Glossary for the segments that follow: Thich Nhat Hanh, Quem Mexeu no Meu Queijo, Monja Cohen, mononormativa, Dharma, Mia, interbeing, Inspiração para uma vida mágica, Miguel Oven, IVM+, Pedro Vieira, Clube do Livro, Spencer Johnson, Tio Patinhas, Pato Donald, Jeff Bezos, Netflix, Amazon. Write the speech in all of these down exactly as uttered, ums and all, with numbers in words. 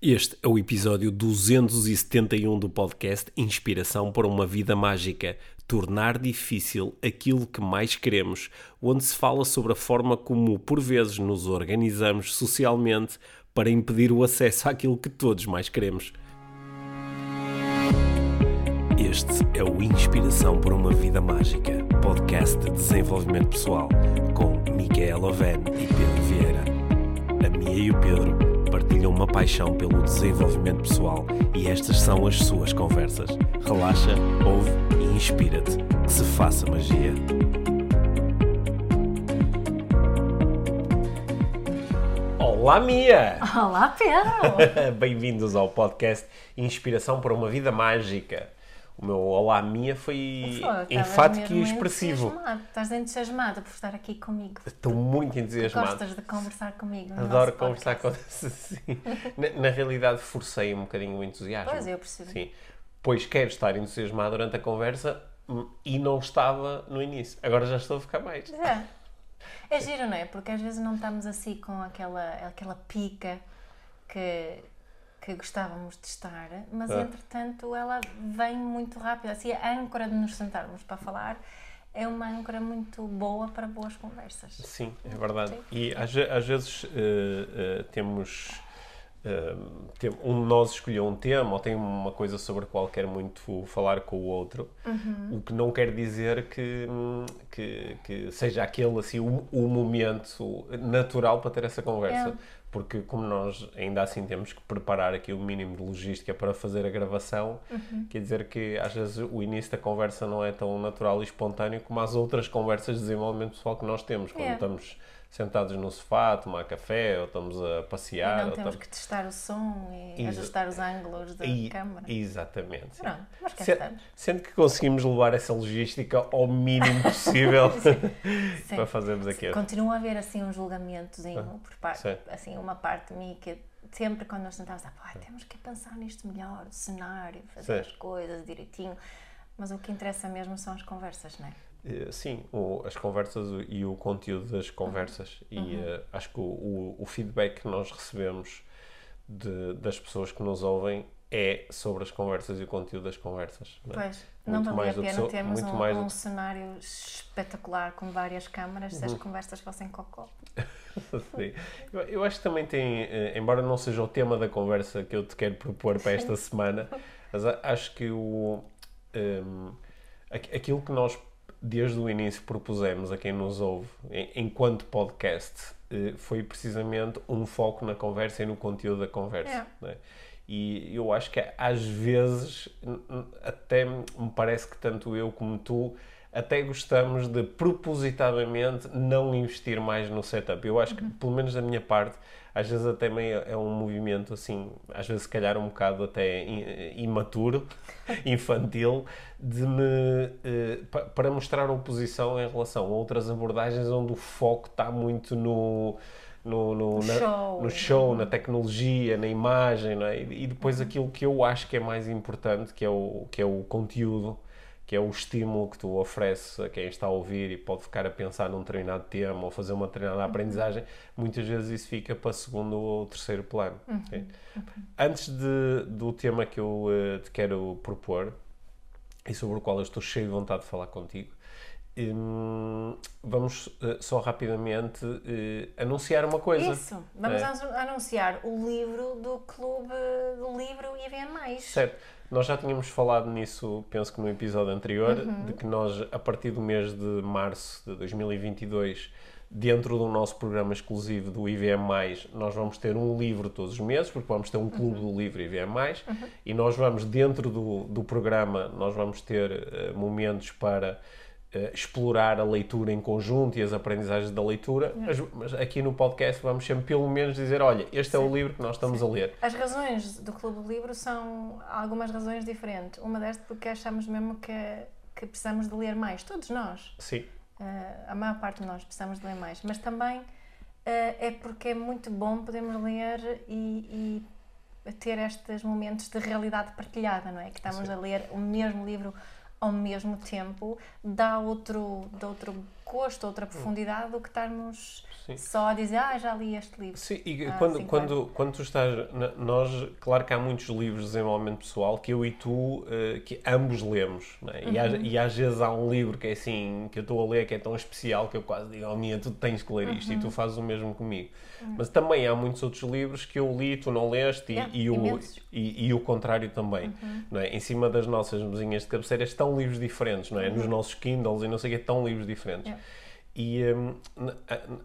Este é o episódio duzentos e setenta e um do podcast Inspiração para uma Vida Mágica, tornar difícil aquilo que mais queremos, onde se fala sobre a forma como, por vezes, nos organizamos socialmente para impedir o acesso àquilo que todos mais queremos. Este é o Inspiração para uma Vida Mágica, podcast de desenvolvimento pessoal, com Miguel Oven e Pedro Vieira. A Mia e o Pedro partilham uma paixão pelo desenvolvimento pessoal e estas são as suas conversas. Relaxa, ouve e inspira-te. Que se faça magia. Olá, Mia! Olá, Pedro! Bem-vindos ao podcast Inspiração para uma Vida Mágica. O meu olá, Mia, foi enfático e expressivo. Estás entusiasmada por estar aqui comigo. Estou muito entusiasmado. Gostas de conversar comigo. Adoro conversar com você. na, na realidade, forcei um bocadinho o entusiasmo. Pois, eu percebo. Sim. Pois quero estar entusiasmado durante a conversa e não estava no início. Agora já estou a ficar mais. É, é giro, não é? Porque às vezes não estamos assim com aquela, aquela pica que... que gostávamos de estar, mas ah. entretanto ela vem muito rápido. Assim, a âncora de nos sentarmos para falar é uma âncora muito boa para boas conversas. Sim, é verdade. Sim. E às, às vezes uh, uh, temos... Uh, tem, um de nós escolheu um tema ou tem uma coisa sobre a qual quer muito falar com o outro, uhum. o que não quer dizer que, que, que seja aquele assim, o, o momento natural para ter essa conversa. É. Porque como nós ainda assim temos que preparar aqui o mínimo de logística para fazer a gravação, uhum. quer dizer que às vezes o início da conversa não é tão natural e espontâneo como as outras conversas de desenvolvimento pessoal que nós temos, quando é. estamos sentados no sofá a tomar café ou estamos a passear. E não temos tam... que testar o som e Exa... ajustar os ângulos da e... câmara. Exatamente. Pronto, mas cá estamos. Sendo que conseguimos levar essa logística ao mínimo possível para fazermos aquilo. Continua a haver assim um julgamentozinho ah, por parte, sim. assim uma parte de mim que sempre quando nós tentamos ah, temos que pensar nisto melhor, o cenário, fazer sim. as coisas direitinho, mas o que interessa mesmo são as conversas, não é? Sim, o, as conversas e o conteúdo das conversas uhum. e uh, acho que o, o, o feedback que nós recebemos de, das pessoas que nos ouvem é sobre as conversas e o conteúdo das conversas. Não é? Pois, muito não valia a pena so, termos um, um do... cenário espetacular com várias câmaras se uhum. as conversas fossem cocó. Sim. Eu, eu acho que também tem, embora não seja o tema da conversa que eu te quero propor para esta semana, mas acho que o, um, aquilo que nós desde o início propusemos a quem nos ouve enquanto podcast foi precisamente um foco na conversa e no conteúdo da conversa. Yeah. Né? E eu acho que às vezes até me parece que tanto eu como tu até gostamos de propositadamente não investir mais no setup. Eu acho uhum. que, pelo menos da minha parte, às vezes até meio é um movimento assim, às vezes se calhar um bocado até imaturo, infantil, de me, eh, para mostrar oposição em relação a outras abordagens onde o foco está muito no... No, no, na, show. no show, na tecnologia, na imagem, não é? E, e depois aquilo que eu acho que é mais importante, que é o, que é o conteúdo, que é o estímulo que tu ofereces a quem está a ouvir e pode ficar a pensar num determinado tema ou fazer uma determinada uhum. aprendizagem, muitas vezes isso fica para segundo ou terceiro plano. Uhum. Okay? Uhum. Antes de, do tema que eu uh, te quero propor e sobre o qual eu estou cheio de vontade de falar contigo, Hum, vamos uh, só rapidamente uh, anunciar uma coisa. Isso, vamos é. anunciar o livro do Clube do Livro I V M mais. Certo, nós já tínhamos falado nisso, penso que no episódio anterior, uhum. de que nós, a partir do mês de março de dois mil e vinte e dois, dentro do nosso programa exclusivo do I V M mais, nós vamos ter um livro todos os meses, porque vamos ter um Clube uhum. do Livro I V M mais, uhum. e nós vamos, dentro do, do programa, nós vamos ter uh, momentos para... explorar a leitura em conjunto e as aprendizagens da leitura, mas, mas aqui no podcast vamos sempre pelo menos dizer, olha, este sim. é o livro que nós estamos sim. a ler. As razões do Clube do Livro são algumas razões diferentes. Uma destas porque achamos mesmo que, que precisamos de ler mais, todos nós. Sim. Uh, a maior parte de nós precisamos de ler mais, mas também uh, é porque é muito bom podermos ler e, e ter estes momentos de realidade partilhada, não é? Que estamos sim. a ler o mesmo livro ao mesmo tempo, dá outro, dá outro gosto, outra profundidade do que estarmos Sim. só a dizer, ah, já li este livro. Sim, e ah, quando, quando, quando tu estás... Na, nós, claro que há muitos livros de desenvolvimento pessoal que eu e tu, uh, que ambos lemos, não é? Uhum. E, há, e às vezes há um livro que é assim, que eu estou a ler, que é tão especial que eu quase digo, oh Mia, tu tens que ler isto, uhum. e tu fazes o mesmo comigo. Uhum. Mas também há muitos outros livros que eu li, tu não leste, yeah, e, e, o, e, e o contrário também. Uhum. Não é? Em cima das nossas mesinhas de cabeceira estão livros diferentes, não é? Uhum. Nos nossos Kindles e não sei o que, estão livros diferentes. Yeah. E hum,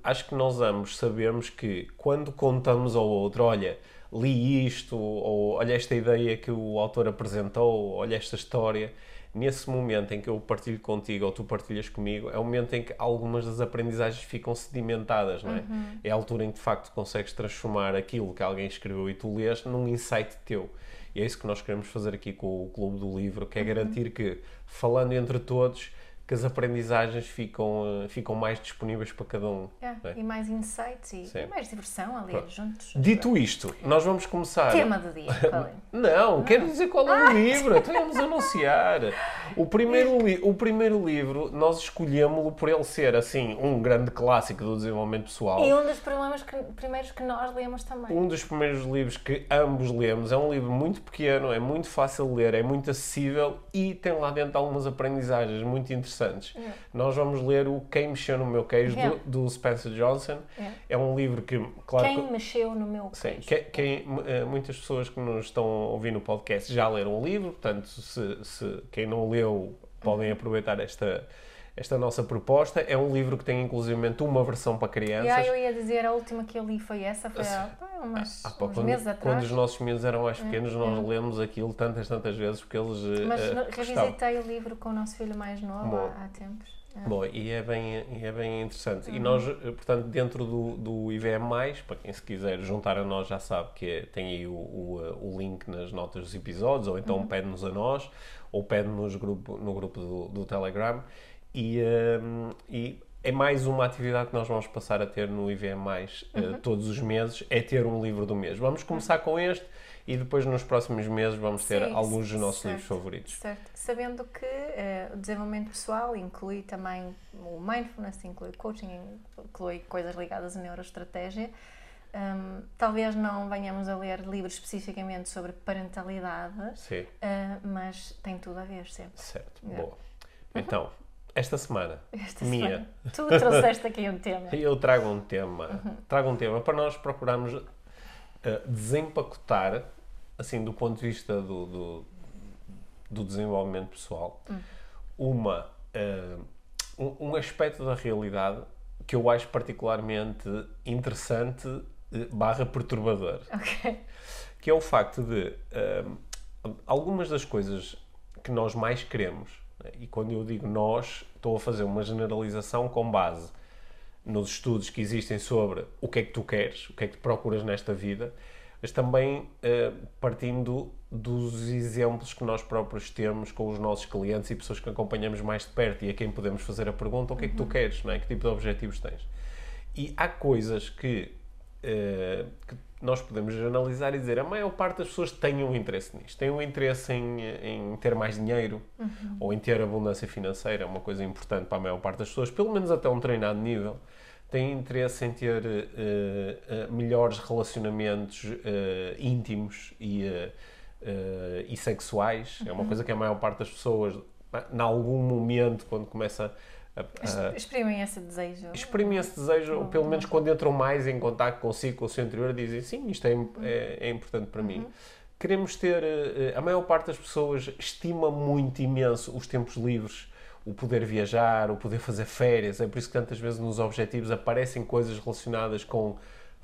acho que nós ambos sabemos que quando contamos ao outro, olha, li isto, ou olha esta ideia que o autor apresentou, olha esta história, nesse momento em que eu partilho contigo ou tu partilhas comigo, é o momento em que algumas das aprendizagens ficam sedimentadas, não é? Uhum. É a altura em que de facto consegues transformar aquilo que alguém escreveu e tu lês num insight teu. E é isso que nós queremos fazer aqui com o Clube do Livro, que é garantir que, falando entre todos, que as aprendizagens ficam, ficam mais disponíveis para cada um. Yeah, né? E mais insights e, e mais diversão a ler juntos. Dito isto, nós vamos começar... Tema do dia, qual é? Não, não, quero dizer qual é o livro, então vamos anunciar. O primeiro, li... o primeiro livro, nós escolhemos-lo por ele ser, assim, um grande clássico do desenvolvimento pessoal. E um dos problemas que... primeiros que nós lemos também. Um dos primeiros livros que ambos lemos. É um livro muito pequeno, é muito fácil de ler, é muito acessível e tem lá dentro algumas aprendizagens muito interessantes. interessantes. Yeah. Nós vamos ler o Quem Mexeu no Meu Queijo, yeah. do, do Spencer Johnson. Yeah. É um livro que... Claro, quem que, mexeu no meu sim, queijo. Que, quem, muitas pessoas que nos estão a ouvir no podcast já leram o livro, portanto, se, se, quem não leu, podem aproveitar esta... Esta nossa proposta é um livro que tem, inclusivamente, uma versão para crianças. E aí eu ia dizer, a última que eu li foi essa, foi há umas, ah, pá, uns quando, meses atrás. Quando os nossos meninos eram mais pequenos, é, nós é. lemos aquilo tantas, tantas vezes, porque eles... Mas uh, revisitei o livro com o nosso filho mais novo há, há tempos. É. Bom, e é bem, é bem interessante. Uhum. E nós, portanto, dentro do, do I V M mais, para quem se quiser juntar a nós, já sabe que é, tem aí o, o, o link nas notas dos episódios, ou então uhum. pede-nos a nós, ou pede-nos grupo, no grupo do, do Telegram. E, um, e é mais uma atividade que nós vamos passar a ter no I V M mais, uhum. uh, todos os meses, é ter um livro do mês. Vamos começar com este e depois nos próximos meses vamos ter Sim, alguns dos nossos certo, livros favoritos. Certo. Sabendo que uh, o desenvolvimento pessoal inclui também o mindfulness, inclui coaching, inclui coisas ligadas à neuroestratégia. Um, talvez não venhamos a ler livros especificamente sobre parentalidade, uh, mas tem tudo a ver sempre. Certo, é. Boa. Então... Uhum. Esta semana, Esta Mia. Semana. Tu trouxeste aqui um tema. Eu trago um tema. Uhum. Trago um tema para nós procurarmos uh, desempacotar, assim, do ponto de vista do, do, do desenvolvimento pessoal, uhum. uma, uh, um, um aspecto da realidade que eu acho particularmente interessante uh, barra perturbador. Okay. Que é o facto de uh, algumas das coisas que nós mais queremos. E quando eu digo nós, estou a fazer uma generalização com base nos estudos que existem sobre o que é que tu queres, o que é que tu procuras nesta vida, mas também eh, partindo dos exemplos que nós próprios temos com os nossos clientes e pessoas que acompanhamos mais de perto e a quem podemos fazer a pergunta o que é que tu queres, não é? Que tipo de objetivos tens? E há coisas que, eh, que nós podemos analisar e dizer a maior parte das pessoas tem um interesse nisto. Tem um interesse em, em ter mais dinheiro uhum. ou em ter abundância financeira. É uma coisa importante para a maior parte das pessoas, pelo menos até um treinado nível. Tem interesse em ter uh, uh, melhores relacionamentos uh, íntimos e, uh, uh, e sexuais. Uhum. É uma coisa que a maior parte das pessoas, em algum momento, quando começa... Uh, exprimem esse desejo. Exprimem esse desejo, ou pelo menos quando entram mais em contacto consigo, com o seu interior, dizem sim, isto é, é, é importante para uhum. mim. Queremos ter... Uh, a maior parte das pessoas estima muito imenso os tempos livres, o poder viajar, o poder fazer férias. É por isso que tantas vezes nos objetivos aparecem coisas relacionadas com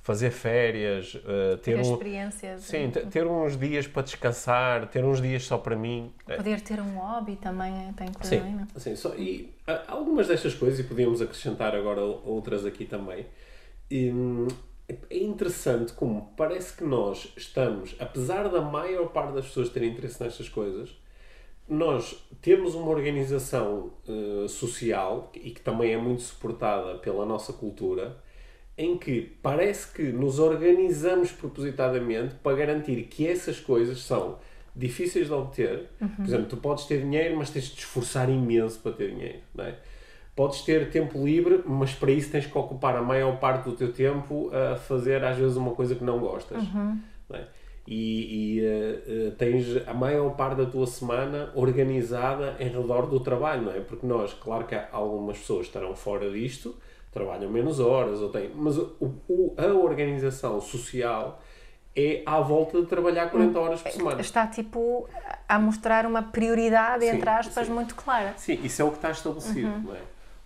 fazer férias, uh, ter, ter, um, experiências, sim, t- ter uns dias para descansar, ter uns dias só para mim. Poder é. ter um hobby também tem que ter, não é? Sim, só, e algumas destas coisas, e podíamos acrescentar agora outras aqui também, e, é interessante como parece que nós estamos, apesar da maior parte das pessoas terem interesse nestas coisas, nós temos uma organização uh, social, e que também é muito suportada pela nossa cultura, em que parece que nos organizamos propositadamente para garantir que essas coisas são difíceis de obter. Uhum. Por exemplo, tu podes ter dinheiro, mas tens de te esforçar imenso para ter dinheiro, não é? podes ter tempo livre, mas para isso tens que ocupar a maior parte do teu tempo a fazer, às vezes, uma coisa que não gostas. Uhum. Não é? E, e uh, tens a maior parte da tua semana organizada em redor do trabalho, não é? Porque nós, claro que algumas pessoas estarão fora disto, trabalham menos horas, ou têm, mas o, o, a organização social é à volta de trabalhar quarenta horas por semana. Está, tipo, a mostrar uma prioridade, sim, entre aspas, sim, muito clara. Sim, isso é o que está estabelecido, uhum, não é?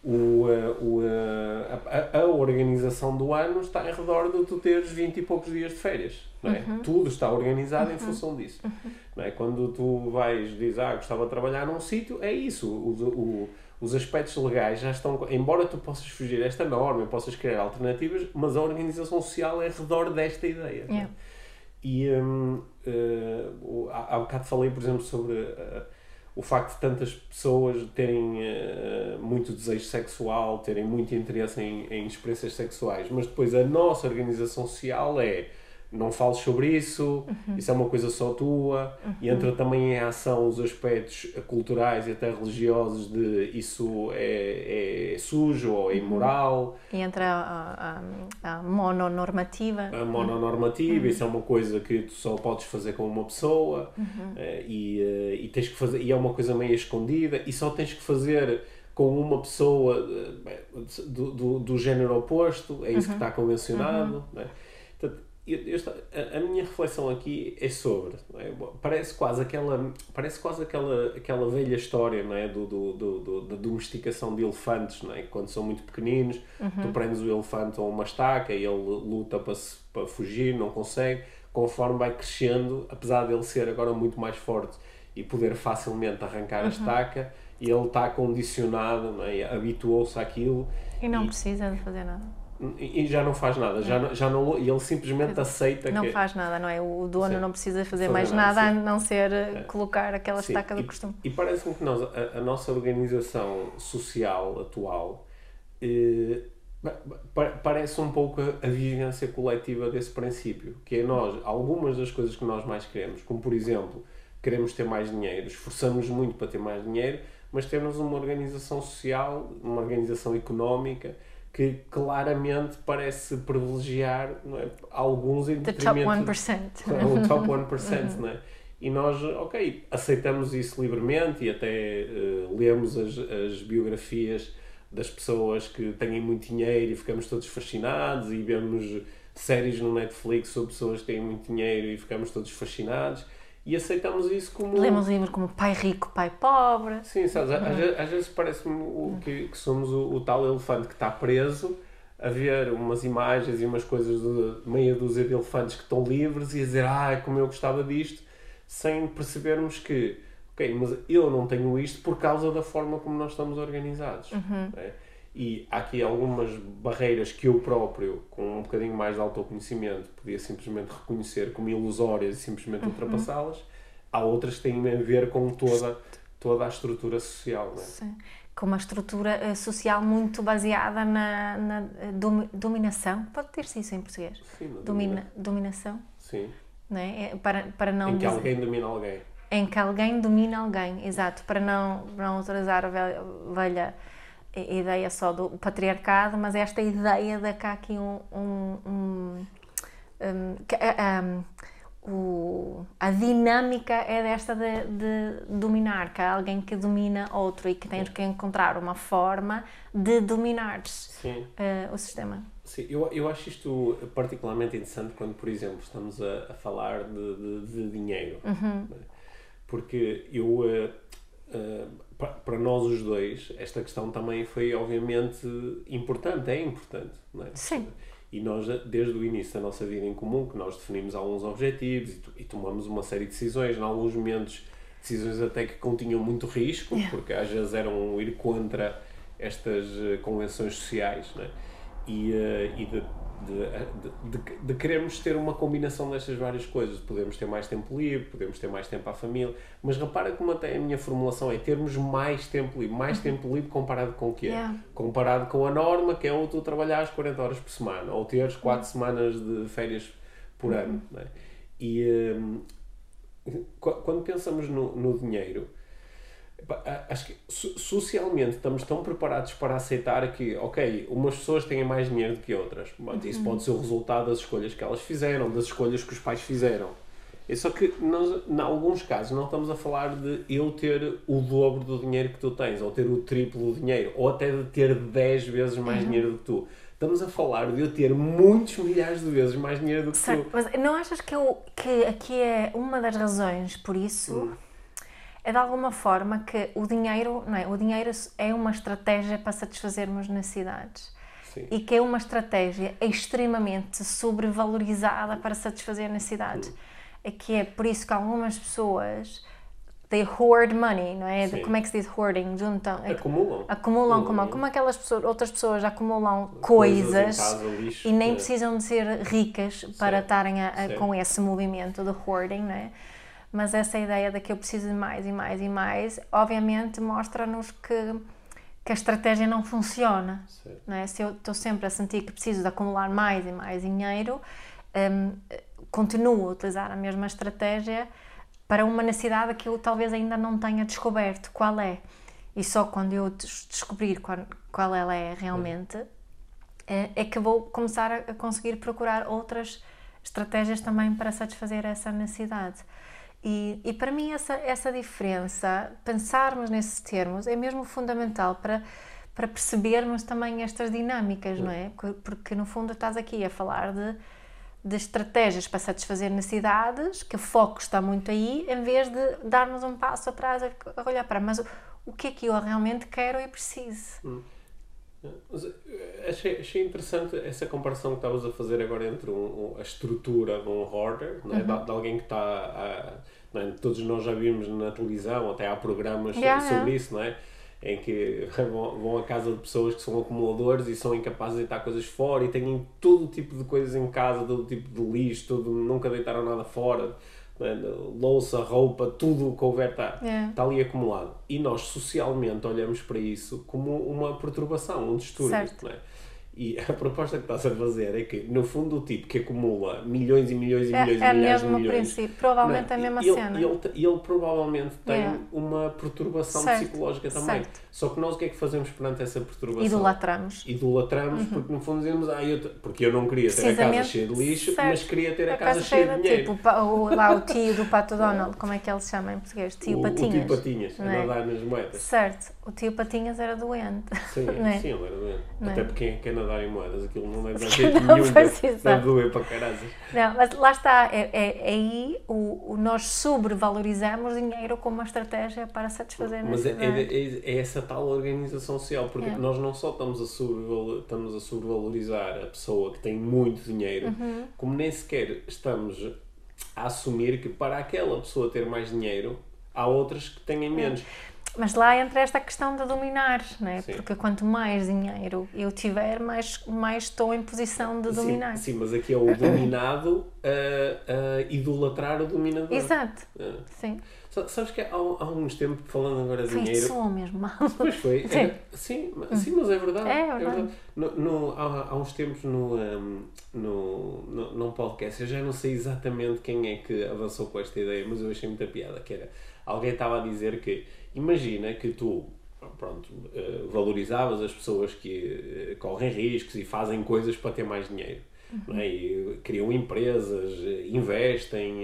O, o, a, a organização do ano está em redor de tu teres vinte e poucos dias de férias, não é? Uhum. Tudo está organizado, uhum, em função disso. Uhum. Não é? Quando tu vais dizer, ah, gostava de trabalhar num sítio, é isso. O, o, os aspectos legais já estão... Embora tu possas fugir desta norma, possas criar alternativas, mas a organização social é em redor desta ideia. Yeah. E um, uh, há, há bocado falei, por exemplo, sobre... Uh, o facto de tantas pessoas terem uh, muito desejo sexual, terem muito interesse em, em experiências sexuais, mas depois a nossa organização social é não fales sobre isso, uhum, isso é uma coisa só tua, uhum, e entra também em ação os aspectos culturais e até religiosos de isso é, é sujo ou é imoral. E entra a, a, a mononormativa. A mononormativa, uhum, isso é uma coisa que tu só podes fazer com uma pessoa, uhum, e, e, tens que fazer, e é uma coisa meio escondida e só tens que fazer com uma pessoa do, do, do género oposto, é isso, uhum, que está convencionado, uhum, não é? Eu, eu, a, a minha reflexão aqui é sobre, não é? Parece quase aquela, parece quase aquela, aquela velha história, não é? do, do, do, do, da domesticação de elefantes, não é? Quando são muito pequeninos, uhum, tu prendes o elefante a uma estaca e ele luta para, para fugir, não consegue, conforme vai crescendo, apesar dele ser agora muito mais forte e poder facilmente arrancar, uhum, a estaca, ele está condicionado, não é? Habituou-se àquilo. E não e... precisa de fazer nada. E já não faz nada, já não, já não, ele simplesmente aceita não que... Não faz nada, não é? O dono, sim, não precisa fazer, fazer mais nada, nada a não ser, é, colocar aquela, sim, estaca do e, costume. E parece-me que nós, a, a nossa organização social atual, eh, pa, parece um pouco a, a vigilância coletiva desse princípio, que é nós, algumas das coisas que nós mais queremos, como por exemplo, queremos ter mais dinheiro, esforçamos muito para ter mais dinheiro, mas temos uma organização social, uma organização económica, que claramente parece privilegiar, não é, alguns em detrimento... O top um por cento, não é? E nós, ok, aceitamos isso livremente e até uh, lemos as, as biografias das pessoas que têm muito dinheiro e ficamos todos fascinados e vemos séries no Netflix sobre pessoas que têm muito dinheiro e ficamos todos fascinados. E aceitamos isso como... Lemos livros como Pai Rico, Pai Pobre... Sim, sabes, uhum, às, às vezes parece-me que, que somos o, o tal elefante que está preso a ver umas imagens e umas coisas de meia dúzia de elefantes que estão livres e a dizer, ah, como eu gostava disto, sem percebermos que, ok, mas eu não tenho isto por causa da forma como nós estamos organizados. Uhum. Né? E há aqui algumas barreiras que eu próprio, com um bocadinho mais de autoconhecimento, podia simplesmente reconhecer como ilusórias e simplesmente, uhum, ultrapassá-las. Há outras que têm a ver com toda, toda a estrutura social, não é? Sim. Com uma estrutura social muito baseada na, na dom, dominação. Pode ter-se isso em português? Sim, na Domina, dominação. Sim. Não é? Para, para não em que dizer... alguém domina alguém. Em que alguém domina alguém, exato. Para não, não utilizar a velha... velha ideia só do patriarcado, mas esta ideia de que há aqui um, um, um, um, que, um, um a dinâmica é desta de, de dominar, que há alguém que domina outro e que tens que encontrar uma forma de dominares uh, o sistema. Sim, eu, eu acho isto particularmente interessante quando, por exemplo, estamos a, a falar de, de, de dinheiro, uhum, porque eu... Uh, uh, para nós os dois, esta questão também foi, obviamente, importante, é importante, não é? Sim. E nós, desde o início da nossa vida em comum, que nós definimos alguns objetivos e tomamos uma série de decisões, em alguns momentos, decisões até que continham muito risco, yeah, porque às vezes eram ir contra estas convenções sociais, não é? E, e de, de, de, de, de queremos ter uma combinação destas várias coisas, podemos ter mais tempo livre, podemos ter mais tempo à família, mas repara como até a minha formulação é termos mais tempo livre, mais tempo livre comparado com o quê? Yeah. Comparado com a norma, que é ou tu trabalhares quarenta horas por semana, ou teres quatro, uhum, semanas de férias por, uhum, ano, não é? E um, quando pensamos no, no dinheiro, acho que socialmente estamos tão preparados para aceitar que, ok, umas pessoas têm mais dinheiro do que outras. Mas isso uhum. pode ser o resultado das escolhas que elas fizeram, das escolhas que os pais fizeram. É só que, nós, em alguns casos, não estamos a falar de eu ter o dobro do dinheiro que tu tens, ou ter o triplo do dinheiro, ou até de ter dez vezes mais uhum. dinheiro do que tu. Estamos a falar de eu ter muitos milhares de vezes mais dinheiro do que certo. tu. Mas não achas que, eu, que aqui é uma das razões por isso? Hum. É de alguma forma que o dinheiro, não é? O dinheiro é uma estratégia para satisfazermos necessidades. Sim. E que é uma estratégia extremamente sobrevalorizada para satisfazer necessidades. Hum. É que é por isso que algumas pessoas, they hoard money, não é? Sim. Como é que se diz hoarding? Juntam, acumulam. Acumulam, acumulam como, como aquelas pessoas, outras pessoas acumulam coisas, coisas casa, lixo, e nem né? precisam de ser ricas para estarem com esse movimento de hoarding, não é? Mas essa ideia de que eu preciso de mais e mais e mais, obviamente mostra-nos que, que a estratégia não funciona, não é? Se eu estou sempre a sentir que preciso de acumular mais e mais dinheiro, um, continuo a utilizar a mesma estratégia para uma necessidade que eu talvez ainda não tenha descoberto qual é. E só quando eu descobrir qual, qual ela é realmente, é, é que vou começar a conseguir procurar outras estratégias também para satisfazer essa necessidade. E, e para mim essa, essa diferença, pensarmos nesses termos, é mesmo fundamental para, para percebermos também estas dinâmicas, não é? Porque no fundo estás aqui a falar de de estratégias para satisfazer necessidades, que o foco está muito aí, em vez de darmos um passo atrás a olhar para, mas o, o que é que eu realmente quero e preciso? Hum. Achei, achei interessante essa comparação que estavas a fazer agora entre um, um, a estrutura de um hoarder, não é? Uhum. de, de alguém que está a, não é? Todos nós já vimos na televisão, até há programas yeah, sobre, sobre isso, não é? Em que vão à casa de pessoas que são acumuladores e são incapazes de deitar coisas fora e têm todo tipo de coisas em casa, todo tipo de lixo, todo, nunca deitaram nada fora, né? Louça, roupa, tudo o que houver está yeah. tá ali acumulado. E nós socialmente olhamos para isso como uma perturbação, um distúrbio. Certo. Né? E a proposta que estás a fazer é que, no fundo, o tipo que acumula milhões e milhões e é, milhões e é milhares de milhões... É provavelmente não, a mesma ele, cena. Ele, ele, ele provavelmente tem yeah. uma perturbação certo. psicológica também. Certo. Só que nós o que é que fazemos perante essa perturbação? Idolatramos. Idolatramos uhum. porque, no fundo, dizemos... Ah, eu te... Porque eu não queria ter a casa cheia de lixo, certo. mas queria ter a, a casa, casa cheia de dinheiro. Tipo o, lá o tio do Pato Donald, como é que ele se chama em português? Tio o, Patinhas. O tio Patinhas, a é? nadar nas moedas. Certo. O tio Patinhas era doente. Sim, é? sim ele era doente. Não até porque quem é darem moedas, aquilo não é jeito nenhum, vai doer para caralho. Não, mas lá está, é, é, é aí o, o nós sobrevalorizamos dinheiro como uma estratégia para satisfazer. Mas é, é, é essa tal organização social, porque é. nós não só estamos a, sobrevalor, estamos a sobrevalorizar a pessoa que tem muito dinheiro, uhum. como nem sequer estamos a assumir que para aquela pessoa ter mais dinheiro, há outras que têm menos. Uhum. Mas lá entra esta questão de dominar, não é? Sim. Porque quanto mais dinheiro eu tiver, mais, mais estou em posição de dominar. Sim, sim, mas aqui é o dominado a, a idolatrar o dominador. Exato, é. sim. Sabes que há, há uns tempos, falando agora de foi dinheiro... Foi mesmo mal. Pois foi. Sim. Era, sim, sim, mas é verdade. É, é verdade. É verdade. No, no, há, há uns tempos, num no, no, no, no podcast, eu já não sei exatamente quem é que avançou com esta ideia, mas eu achei muita piada, que era... Alguém estava a dizer que... Imagina que tu, pronto, valorizavas as pessoas que correm riscos e fazem coisas para ter mais dinheiro, uhum. não é? E criam empresas, investem,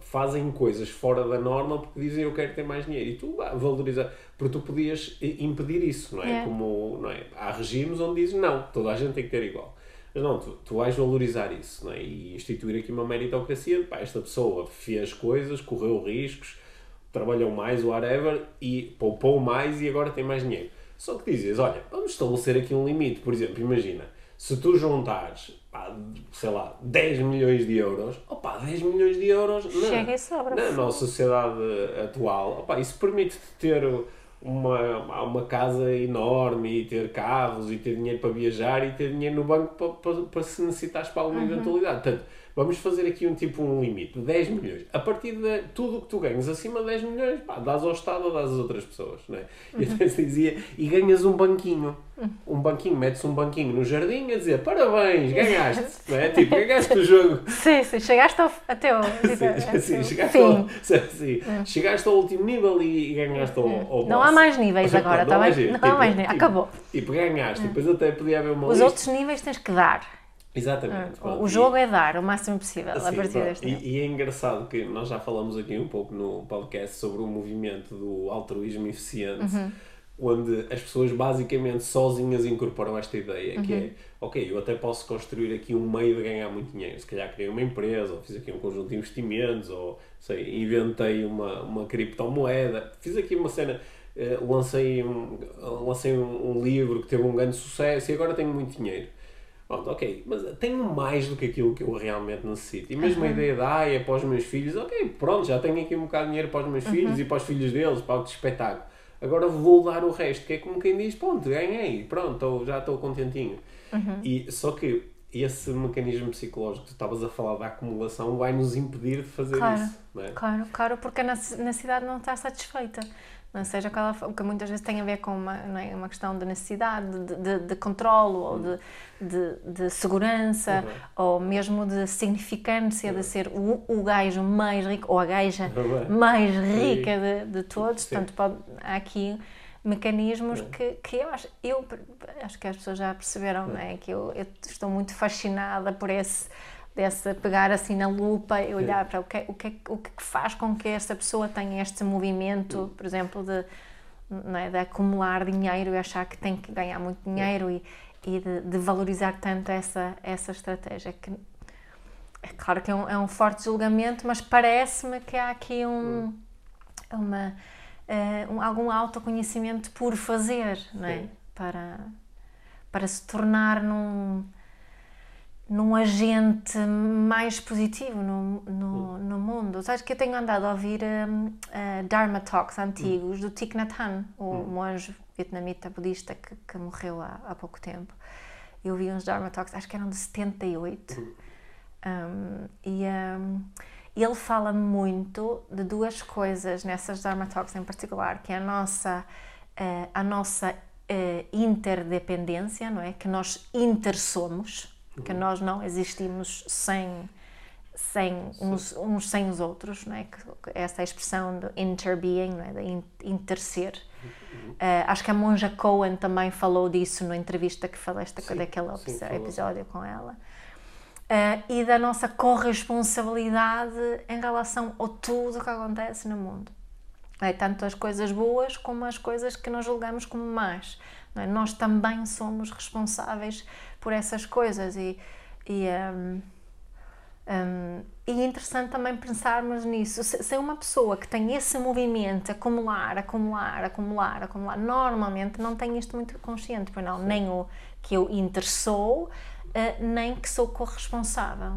fazem coisas fora da norma porque dizem eu quero ter mais dinheiro. E tu valorizas, porque tu podias impedir isso, não é? Yeah. Como, não é? Há regimes onde dizem não, toda a gente tem que ter igual. Mas não, tu, tu vais valorizar isso, não é? E instituir aqui uma meritocracia. Pá, esta pessoa fez coisas, correu riscos, trabalham mais, whatever, e poupou mais e agora tem mais dinheiro. Só que dizes, olha, vamos estabelecer aqui um limite. Por exemplo, imagina, se tu juntares, pá, sei lá, dez milhões de euros, opá, dez milhões de euros, não, chega e sobra. Na nossa sociedade atual, opá, isso permite-te ter uma, uma casa enorme e ter carros e ter dinheiro para viajar e ter dinheiro no banco para, para, para se necessitares para alguma uhum. eventualidade. Portanto, vamos fazer aqui um tipo um limite de dez milhões. A partir de tudo o que tu ganhas acima de dez milhões, pá, dás ao Estado ou dás às outras pessoas, não é? Uhum. Eu até dizia, e ganhas um banquinho. Um banquinho, metes um banquinho no jardim a dizer, parabéns, ganhaste, não é? Tipo, ganhaste o jogo. Sim, sim, chegaste ao, até ao, sim, sim, chegaste ao, sim, hum. chegaste ao último nível e ganhaste ao, ao Não boss. Há mais níveis agora, está bem? Não, não há tipo, mais níveis, tipo, acabou. Tipo, ganhaste, hum. depois até podia haver uma Os lista. Outros níveis tens que dar. Exatamente. Hum, o jogo e, é dar o máximo possível assim, a partir deste e, e é engraçado que nós já falamos aqui um pouco no podcast sobre o movimento do altruísmo eficiente, uhum. onde as pessoas basicamente sozinhas incorporam esta ideia, uhum. que é, ok, eu até posso construir aqui um meio de ganhar muito dinheiro, se calhar criei uma empresa, ou fiz aqui um conjunto de investimentos, ou sei, inventei uma, uma criptomoeda, fiz aqui uma cena... Uh, lancei, um, lancei um, um livro que teve um grande sucesso e agora tenho muito dinheiro. Pronto, ok, mas tenho mais do que aquilo que eu realmente necessito. E mesmo uhum. a ideia da ah, é para os meus filhos, ok, pronto, já tenho aqui um bocado de dinheiro para os meus uhum. filhos e para os filhos deles, para o espetáculo. Agora vou dar o resto, que é como quem diz, pronto, ganhei, pronto, tô, já estou contentinho. Uhum. E, só que esse mecanismo psicológico que tu estavas a falar da acumulação vai nos impedir de fazer claro, isso. Não é? Claro, claro, porque a necessidade não está satisfeita. Não seja aquela o que muitas vezes tem a ver com uma, não é, uma questão de necessidade, de, de, de controlo, ou de, de, de segurança, uhum. ou mesmo de significância, uhum. de ser o, o gajo mais rico, ou a gaja uhum. mais rica de, de todos. Sim. Portanto, pode, há aqui mecanismos uhum. que, que eu, acho, eu acho que as pessoas já perceberam, uhum. não é? Que eu, eu estou muito fascinada por esse... dessa pegar assim na lupa e olhar Sim. para o que, o, que, o que faz com que esta pessoa tenha este movimento, Sim. por exemplo, de, não é, de acumular dinheiro e achar que tem que ganhar muito dinheiro Sim. e, e de, de valorizar tanto essa, essa estratégia. Que, é claro que é um, é um forte julgamento, mas parece-me que há aqui um, uma, uh, um, algum autoconhecimento por fazer, não é? para, para se tornar num... num agente mais positivo no, no, no mundo. Sabes que eu tenho andado a ouvir um, uh, Dharma Talks antigos do Thich Nhat Hanh, o monge vietnamita budista que, que morreu há, há pouco tempo. Eu vi uns Dharma Talks, acho que eram de setenta e oito. Um, e um, ele fala muito de duas coisas nessas Dharma Talks em particular, que é a nossa, uh, a nossa uh, interdependência, não é? Que nós intersomos. Que nós não existimos sem, sem uns, uns sem os outros, não é? Essa expressão do interbeing, não é? De interser. Uh, acho que a Monja Cohen também falou disso na entrevista que falaste sim, daquele sim, episódio com ela. Uh, e da nossa corresponsabilidade em relação a tudo o que acontece no mundo. É? Tanto as coisas boas como as coisas que nós julgamos como más. Não é? Nós também somos responsáveis por essas coisas e, e, um, um, e interessante também pensarmos nisso. Se, se uma pessoa que tem esse movimento, acumular, acumular, acumular, acumular, normalmente não tem isto muito consciente, pois não, Sim. nem o que eu interessou, uh, nem que sou corresponsável.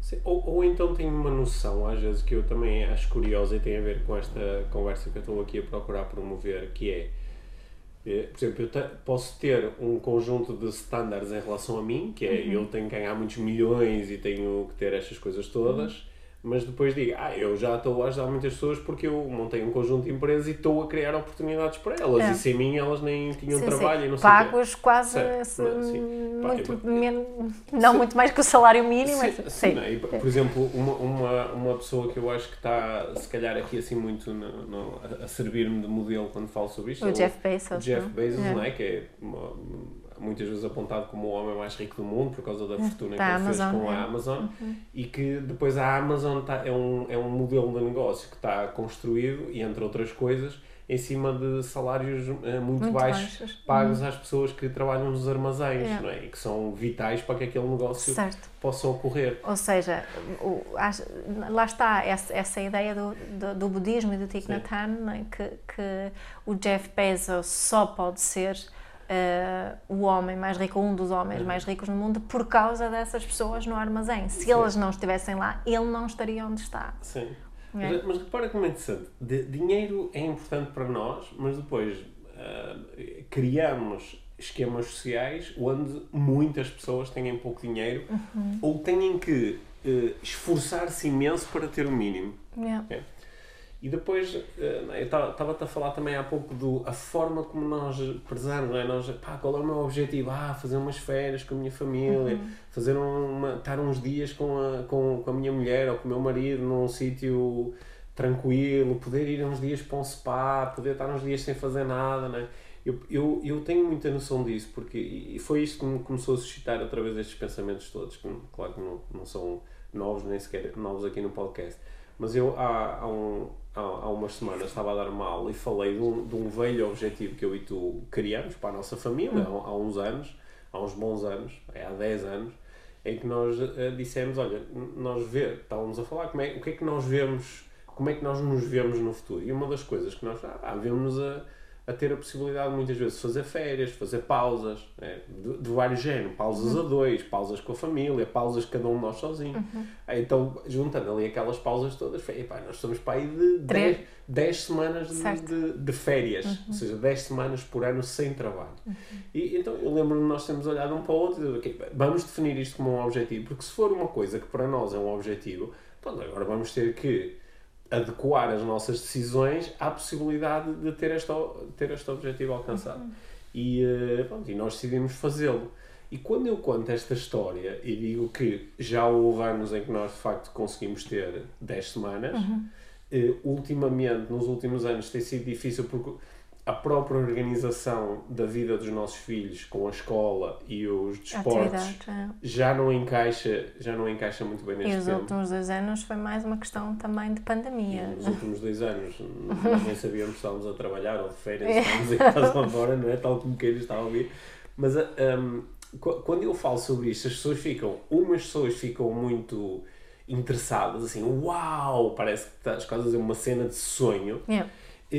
Sim. Ou, ou então tenho uma noção, às vezes, que eu também acho curiosa e tem a ver com esta conversa que eu estou aqui a procurar promover, que é, por exemplo, eu te, posso ter um conjunto de standards em relação a mim, que é uhum. eu tenho que ganhar muitos milhões e tenho que ter estas coisas todas, uhum. mas depois digo, ah, eu já estou a ajudar muitas pessoas porque eu montei um conjunto de empresas e estou a criar oportunidades para elas, é. E sem mim elas nem tinham sim, trabalho sim. e não sei o quê. Pagos quase sim, sim. muito Pá, menos, não sim. muito mais que o salário mínimo. Sim, mas, sim. Sim. E, por exemplo, uma, uma, uma pessoa que eu acho que está, se calhar, aqui assim muito no, no, a servir-me de modelo quando falo sobre isto. O é Jeff Bezos. O Jeff Bezos, não, não é? Que é uma, muitas vezes apontado como o homem mais rico do mundo por causa da fortuna da que ele Amazon, fez com é. a Amazon uhum. e que depois a Amazon tá, é, um, é um modelo de negócio que está construído, e entre outras coisas, em cima de salários uh, muito, muito baixos, baixos. pagos uhum. às pessoas que trabalham nos armazéns, yeah. não é? E que são vitais para que aquele negócio certo. possa ocorrer. Ou seja, o, as, lá está essa, essa ideia do, do, do budismo e do Thich Nhat Hanh, que, que o Jeff Bezos só pode ser Uh, o homem mais rico, um dos homens uhum. mais ricos no mundo, por causa dessas pessoas no armazém. Se Sim. elas não estivessem lá, ele não estaria onde está. Sim. É? Mas, mas repara como é interessante. De, dinheiro é importante para nós, mas depois uh, criamos esquemas sociais onde muitas pessoas têm pouco dinheiro uhum. ou têm que uh, esforçar-se imenso para ter o mínimo. Yeah. É. E depois, uh, eu estava-te a falar também há pouco do a forma como nós prezamos, não é? Nós, pá, qual é o meu objetivo? Ah, fazer umas férias com a minha família, uhum. fazer uma, estar uns dias com a, com, com a minha mulher ou com o meu marido num sítio tranquilo, poder ir uns dias para um spa, poder estar uns dias sem fazer nada, não é? Eu, eu, eu tenho muita noção disso, porque e foi isto que me começou a suscitar através destes pensamentos todos, que claro que não, não são novos, nem sequer novos aqui no podcast, mas eu há, há, um, há, há umas semanas estava a dar uma aula e falei de um, de um velho objetivo que eu e tu criamos para a nossa família, há, há uns anos, há uns bons anos, é, há dez anos, em que nós uh, dissemos, olha, nós vê, estávamos a falar como é, o que é que nós vemos, como é que nós nos vemos no futuro, e uma das coisas que nós ah, vemos a a ter a possibilidade muitas vezes de fazer férias, fazer pausas, né? de, de vários géneros, pausas uhum. a dois, pausas com a família, pausas cada um de nós sozinho. Uhum. Então, juntando ali aquelas pausas todas, epá, nós estamos para aí de dez semanas de, de, de férias, uhum. ou seja, dez semanas por ano sem trabalho. Uhum. E então, eu lembro-me, nós temos olhado um para o outro e dizer, okay, vamos definir isto como um objetivo, porque se for uma coisa que para nós é um objetivo, então agora vamos ter que adequar as nossas decisões à possibilidade de ter este, ter este objetivo alcançado. Uhum. E, pronto, e nós decidimos fazê-lo. E quando eu conto esta história e digo que já houve anos em que nós, de facto, conseguimos ter dez semanas, uhum. eh, ultimamente, nos últimos anos, tem sido difícil porque a própria organização da vida dos nossos filhos com a escola e os desportos é. já, não encaixa, já não encaixa muito bem neste tempo. E os tempo. últimos dois anos foi mais uma questão também de pandemia. E nos últimos dois anos nós nem sabíamos se estávamos a trabalhar ou de férias, estávamos em casa lá fora, não é? Tal como quem está a ouvir. Mas um, quando eu falo sobre isto, as pessoas ficam, umas pessoas ficam muito interessadas, assim, uau, parece que estás quase a fazer uma cena de sonho. Yeah.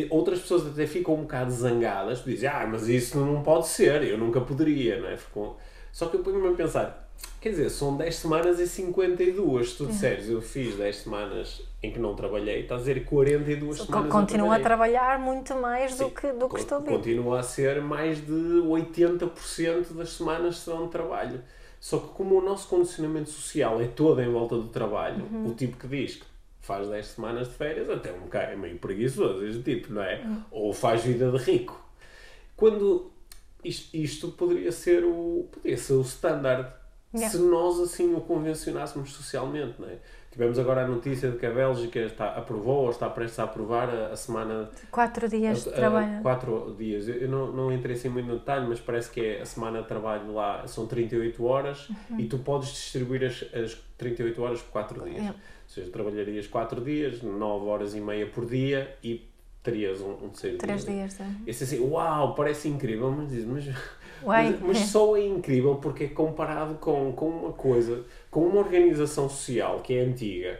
Outras pessoas até ficam um bocado zangadas, dizem, ah, mas isso não pode ser, eu nunca poderia, não é? Ficou... Só que eu ponho-me a pensar, quer dizer, são dez semanas e cinquenta e duas, se tu disseres, eu fiz dez semanas em que não trabalhei, estás a dizer quarenta e duas eu semanas continuo a trabalhar muito mais do Sim, que, do que estou a ver. Continua a ser mais de oitenta por cento das semanas serão de trabalho. Só que como o nosso condicionamento social é todo em volta do trabalho, uhum. o tipo que diz que faz dez semanas de férias, até um bocado é meio preguiçoso, este tipo, não é? Uhum. Ou faz vida de rico. Quando isto, isto poderia ser o poderia ser o standard, yeah. se nós assim o convencionássemos socialmente, não é? Tivemos agora a notícia de que a Bélgica está, aprovou ou está prestes a aprovar a, a semana... Quatro dias a, a, de trabalho. Quatro dias. Eu não, não entrei assim muito no detalhe, mas parece que é a semana de trabalho lá são trinta e oito horas uhum. e tu podes distribuir as, as trinta e oito horas por quatro dias. Yeah. Ou seja, trabalharias quatro dias, nove horas e meia por dia e terias um, um terceiro Três dia. três dias, é. Esse assim, uau, parece incrível, mas mas, mas, mas só é incrível porque é comparado com, com uma coisa, com uma organização social que é antiga.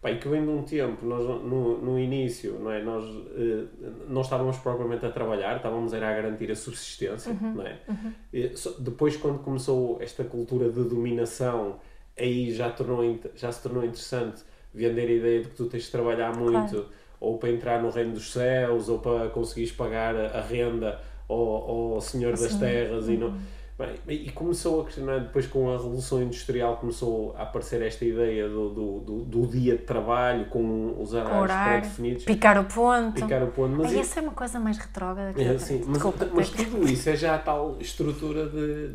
Pá, e que vem de um tempo, nós no, no início, não é? Nós eh, não estávamos propriamente a trabalhar, estávamos era a garantir a subsistência, uhum, não é? Uhum. E, só, depois, quando começou esta cultura de dominação, aí já, tornou, já se tornou interessante vender a ideia de que tu tens de trabalhar muito, claro. Ou para entrar no reino dos céus, ou para conseguires pagar a renda ao, ao senhor assim, das terras. Uhum. E, não... Bem, e começou a questionar, depois com a Revolução Industrial, começou a aparecer esta ideia do, do, do, do dia de trabalho, com os horários pré-definidos. Picar o ponto. Picar o ponto. Mas isso é uma coisa mais retrógrada. Que é, sim, mas, mas tudo isso é já a tal estrutura de, de,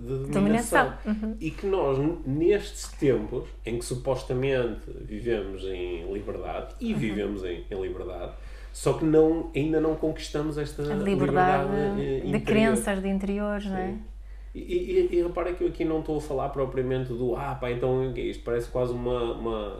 de dominação. dominação. Uhum. E que nós, nestes tempos, em que supostamente vivemos em liberdade, e uhum. vivemos em, em liberdade, só que não, ainda não conquistamos esta liberdade, liberdade de crenças, de interiores, não é? E, e, e repara que eu aqui não estou a falar propriamente do ah pá, então isto parece quase uma, uma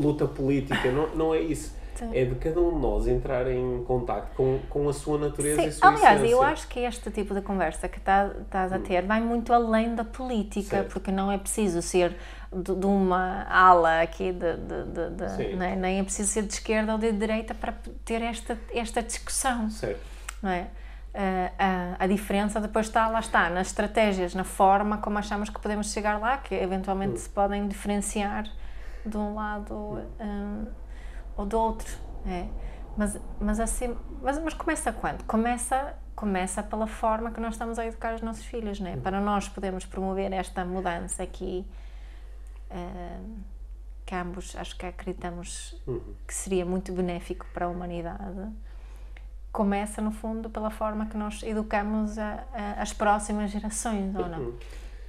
luta política, não, não é isso. Sim. É de cada um de nós entrar em contacto com, com a sua natureza Sim. e a sua essência. Aliás, eu acho que este tipo de conversa que estás a ter vai muito além da política, certo. Porque não é preciso ser de, de uma ala aqui, de, de, de, de, né? Nem é preciso ser de esquerda ou de direita para ter esta, esta discussão. Certo. Não é? A, a, a diferença depois está, lá está, nas estratégias, na forma como achamos que podemos chegar lá, que eventualmente hum. se podem diferenciar de um lado... Hum. Um, ou do outro, é. mas, mas assim, mas, mas começa quando? Começa, começa pela forma que nós estamos a educar os nossos filhos, não é? Para nós podermos promover esta mudança aqui uh, que ambos acho que acreditamos uhum. que seria muito benéfico para a humanidade, começa, no fundo, pela forma que nós educamos a, a, as próximas gerações, ou não?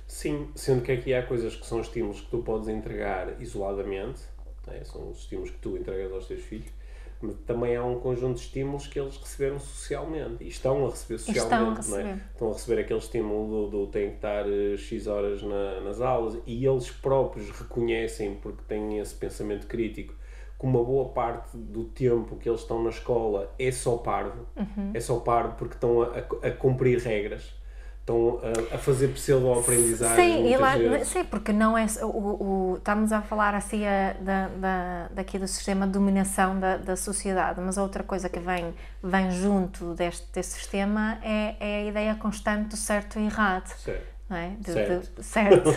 Sim, sendo que aqui há coisas que são estímulos que tu podes entregar isoladamente, né? São os estímulos que tu entregas aos teus filhos, mas também há um conjunto de estímulos que eles receberam socialmente, e estão a receber socialmente, estão a receber, não é? Estão a receber aquele estímulo do, do têm que estar X horas na, nas aulas, e eles próprios reconhecem, porque têm esse pensamento crítico, uma boa parte do tempo que eles estão na escola é só parvo, uhum. é só parvo porque estão a, a, a cumprir regras, estão a, a fazer pseudo-aprendizagem. Sim, lá, sim, porque não é o, o, estamos a falar assim a, da, da, daqui do sistema de dominação da, da sociedade, mas outra coisa que vem, vem junto deste, deste sistema é, é a ideia constante do certo e errado. Certo. Não é? De, certo, de, certo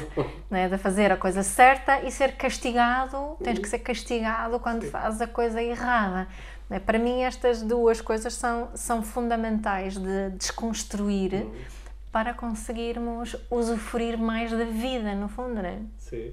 não é? De fazer a coisa certa e ser castigado, tens que ser castigado quando Sim. fazes a coisa errada. Não é? Para mim estas duas coisas são, são fundamentais de desconstruir hum. para conseguirmos usufruir mais da vida, no fundo, não é? Sim.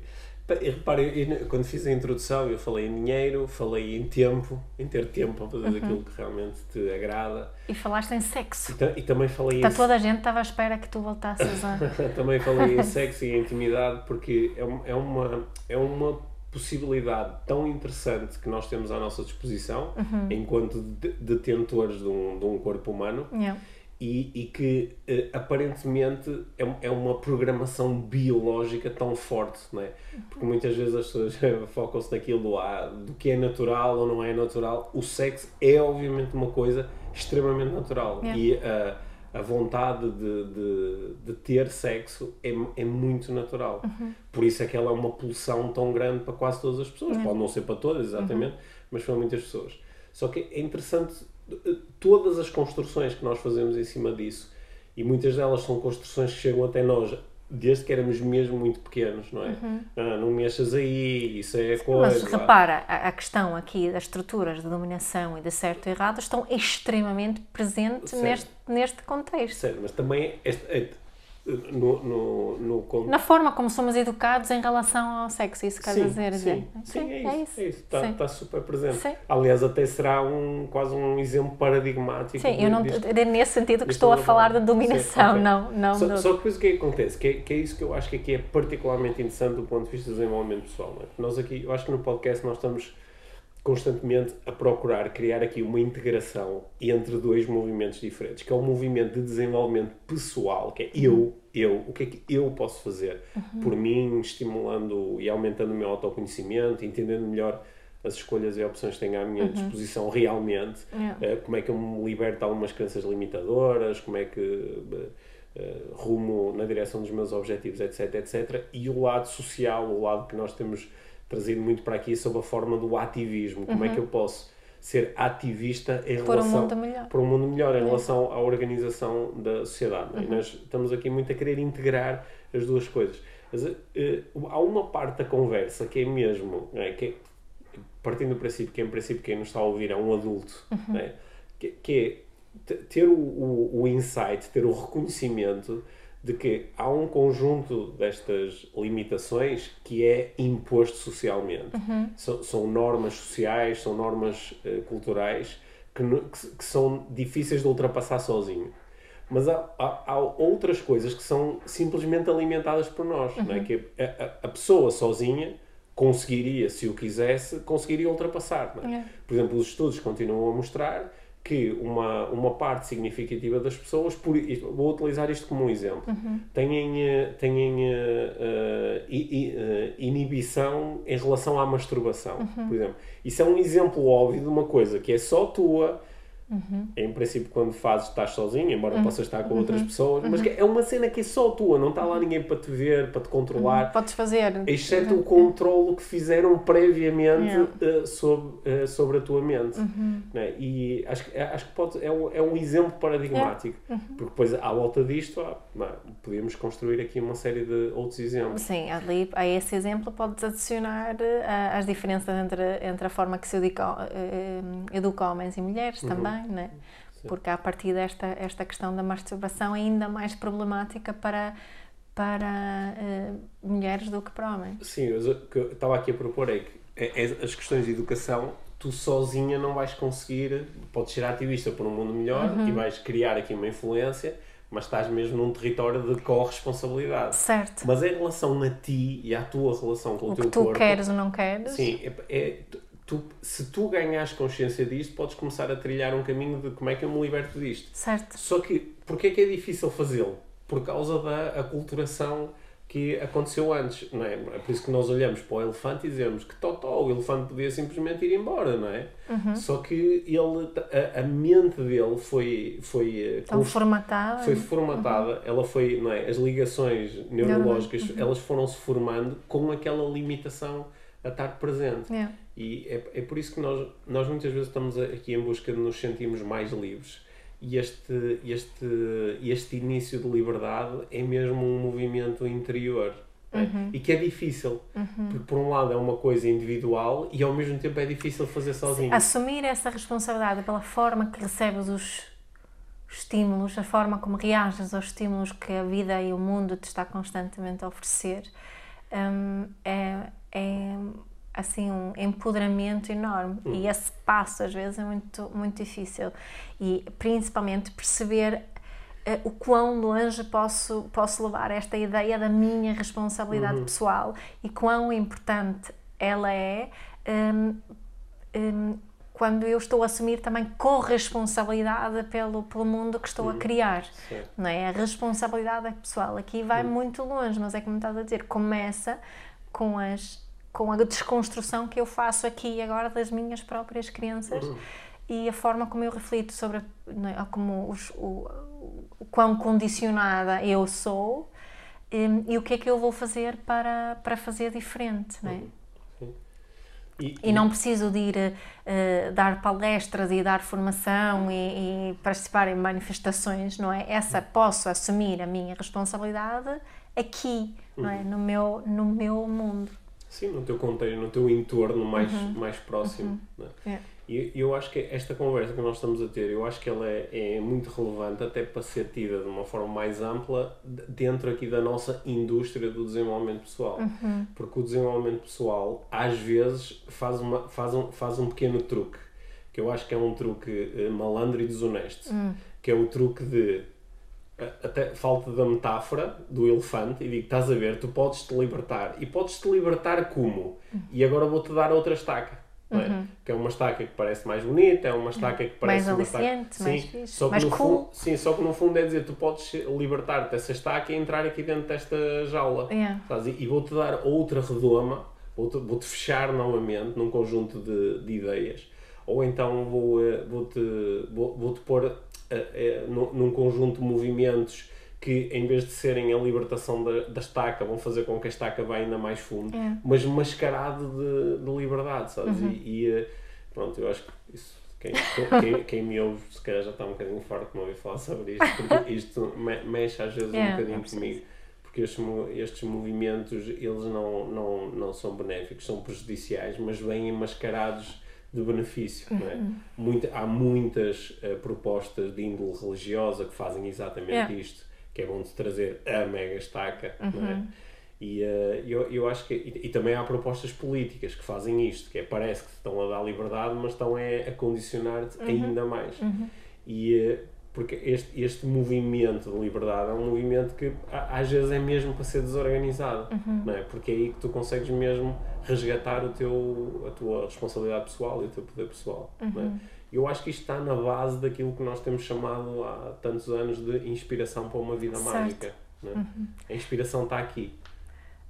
E reparem, quando fiz a introdução eu falei em dinheiro, falei em tempo, em ter tempo a fazer uhum. aquilo que realmente te agrada. E falaste em sexo. E, ta- e também falei então, em... Toda a gente estava à espera que tu voltasses a... Também falei em sexo e em intimidade, porque é, é, uma, é uma possibilidade tão interessante que nós temos à nossa disposição uhum. enquanto de- detentores de um, de um corpo humano. Yeah. E, e que eh, aparentemente é, é uma programação biológica tão forte, não é? Porque muitas vezes as pessoas focam-se naquilo ah, do que é natural ou não é natural. O sexo é obviamente uma coisa extremamente natural yeah. e uh, a vontade de, de, de ter sexo é, é muito natural. Uhum. Por isso é que ela é uma pulsão tão grande para quase todas as pessoas, yeah. pode não ser para todas exatamente, uhum. mas para muitas pessoas. Só que é interessante todas as construções que nós fazemos em cima disso, e muitas delas são construções que chegam até nós desde que éramos mesmo muito pequenos, não é? Uhum. Ah, não mexas aí, isso é Sim, coisa... Mas repara, a, a questão aqui das estruturas de dominação e de certo e errado estão extremamente presentes neste, neste contexto. Certo, mas também este, este, No, no, no... na forma como somos educados em relação ao sexo, isso quer sim, dizer sim, é? Sim, é, é isso, está é tá super presente sim. Aliás até será um, quase um exemplo paradigmático sim, de, eu não, disto, é nesse sentido que estou a falar forma. De dominação sim, okay. não, não só, do... só depois o que acontece que é, que é isso que eu acho que aqui é particularmente interessante do ponto de vista do desenvolvimento pessoal, não é? Nós aqui, eu acho que no podcast nós estamos constantemente a procurar criar aqui uma integração entre dois movimentos diferentes, que é o movimento de desenvolvimento pessoal, que é eu, eu, o que é que eu posso fazer uhum. por mim, estimulando e aumentando o meu autoconhecimento, entendendo melhor as escolhas e opções que tenho à minha uhum. disposição realmente, yeah. como é que eu me liberto de algumas crenças limitadoras, como é que... Uh, rumo na direção dos meus objetivos, etc, etcétera. E o lado social, o lado que nós temos trazido muito para aqui sob a forma do ativismo. Como uhum. é que eu posso ser ativista em por relação... Por um mundo melhor. Por um mundo melhor, em é. relação à organização da sociedade. Uhum. Nós estamos aqui muito a querer integrar as duas coisas. Mas, uh, há uma parte da conversa que é mesmo... Né, que é, partindo do princípio que, em princípio, quem nos está a ouvir é um adulto, uhum. né, que, que é... ter o, o, o insight, ter o reconhecimento de que há um conjunto destas limitações que é imposto socialmente. Uhum. São, são normas sociais, são normas uh, culturais que, que, que são difíceis de ultrapassar sozinho. Mas há, há, há outras coisas que são simplesmente alimentadas por nós. Uhum. Não é? Que a, a, a pessoa sozinha conseguiria, se o quisesse, conseguiria ultrapassar. Não é? Uhum. Por exemplo, os estudos continuam a mostrar que uma, uma parte significativa das pessoas, por, vou utilizar isto como um exemplo, uhum. têm, têm uh, uh, inibição em relação à masturbação, uhum. por exemplo. Isso é um exemplo óbvio de uma coisa que é só tua, uhum. em princípio quando fazes estás sozinho, embora uhum. possas estar com uhum. outras pessoas, uhum. mas é uma cena que é só tua, não está lá ninguém para te ver, para te controlar. Uhum. Podes fazer. Exceto uhum. o controlo que fizeram previamente yeah. uh, sobre, uh, sobre a tua mente. Uhum. Né? E acho, acho que pode, é, um, é um exemplo paradigmático, yeah. uhum. porque depois à volta disto ah, podemos construir aqui uma série de outros exemplos. Sim, ali a esse exemplo podes adicionar uh, as diferenças entre, entre a forma que se educa, uh, educa homens e mulheres uhum. também. Né? Porque a partir desta esta questão da masturbação é ainda mais problemática para, para uh, mulheres do que para homens. Sim, mas o que eu estava aqui a propor é que é, é, as questões de educação, tu sozinha não vais conseguir, podes ser ativista por um mundo melhor, uhum, e vais criar aqui uma influência, mas estás mesmo num território de corresponsabilidade. Certo. Mas em relação a ti e à tua relação com o, o teu que tu corpo... tu queres ou não queres? Sim. É, é, tu, se tu ganhares consciência disto, podes começar a trilhar um caminho de como é que eu me liberto disto. Certo. Só que, porquê é que é difícil fazê-lo? Por causa da aculturação que aconteceu antes, não é? É por isso que nós olhamos para o elefante e dizemos que totó, o elefante podia simplesmente ir embora, não é? Uhum. Só que ele, a, a mente dele foi... foi então, const... formatada. Foi formatada, uhum, ela foi, não é? As ligações neurológicas, uhum, elas foram-se formando com aquela limitação a estar presente. Yeah. E é, é por isso que nós, nós muitas vezes estamos aqui em busca de nos sentirmos mais livres. E este, este, este início de liberdade é mesmo um movimento interior, uhum, e que é difícil, uhum, porque por um lado é uma coisa individual e ao mesmo tempo é difícil fazer sozinho. Assumir essa responsabilidade pela forma que recebes os estímulos, a forma como reages aos estímulos que a vida e o mundo te está constantemente a oferecer, hum, é, é assim um empoderamento enorme, hum, e esse passo às vezes é muito, muito difícil, e principalmente perceber uh, o quão longe posso, posso levar esta ideia da minha responsabilidade, uhum, pessoal, e quão importante ela é um, um, quando eu estou a assumir também corresponsabilidade pelo, pelo mundo que estou, uhum, a criar, não é? A responsabilidade é pessoal, aqui vai, uhum, muito longe, mas é como estás a dizer, começa com as com a desconstrução que eu faço aqui e agora das minhas próprias crenças, uhum, e a forma como eu reflito sobre é, como os, o, o quão condicionada eu sou um, e o que é que eu vou fazer para, para fazer diferente, não é? Uhum. Sim. E, e não preciso de ir uh, dar palestras e dar formação e, e participar em manifestações, não é? Essa, posso assumir a minha responsabilidade aqui, uhum, não é? No meu, no meu mundo. Sim, no teu contexto, no teu entorno mais, uhum, mais próximo. Uhum. Né? Yeah. E eu acho que esta conversa que nós estamos a ter, eu acho que ela é, é muito relevante até para ser tida de uma forma mais ampla dentro aqui da nossa indústria do desenvolvimento pessoal. Uhum. Porque o desenvolvimento pessoal, às vezes, faz, uma, faz, um, faz um pequeno truque, que eu acho que é um truque malandro e desonesto, uhum, que é o truque de... até falta da metáfora do elefante, e digo, estás a ver, tu podes-te libertar, e podes-te libertar como? E agora vou-te dar outra estaca, não é? Uhum. Que é uma estaca que parece mais bonita, é uma estaca que parece... mais aliciente, estaca... mais fixe, só que mais no cool. Fundo, sim, só que no fundo é dizer, tu podes libertar-te dessa estaca e entrar aqui dentro desta jaula, yeah, sabes? E, e vou-te dar outra redoma, vou-te, vou-te fechar novamente num conjunto de, de ideias, ou então vou, vou-te, vou, vou-te pôr... num conjunto de movimentos que, em vez de serem a libertação da, da estaca, vão fazer com que a estaca vá ainda mais fundo, é, mas mascarado de, de liberdade, sabes? Uhum. E, e pronto, eu acho que isso, quem, quem, quem me ouve se calhar já está um bocadinho farto de me ouvir falar sobre isto, porque isto me, mexe às vezes, yeah, um bocadinho comigo, porque estes, estes movimentos, eles não, não, não são benéficos, são prejudiciais, mas vêm mascarados de benefício, não é? Uhum. Muita, há muitas uh, propostas de índole religiosa que fazem exatamente, yeah, isto, que é bom de trazer a mega estaca, uhum, não é? E uh, eu, eu acho que... E, e também há propostas políticas que fazem isto, que é, parece que estão a dar liberdade, mas estão é, a condicionar-te, uhum, ainda mais. Uhum. E, uh, porque este, este movimento de liberdade é um movimento que às vezes é mesmo para ser desorganizado, uhum, não é? Porque é aí que tu consegues mesmo resgatar o teu, a tua responsabilidade pessoal e o teu poder pessoal, uhum, não é? Eu acho que isto está na base daquilo que nós temos chamado há tantos anos de inspiração para uma vida, certo, mágica, não é? Uhum. A inspiração está aqui.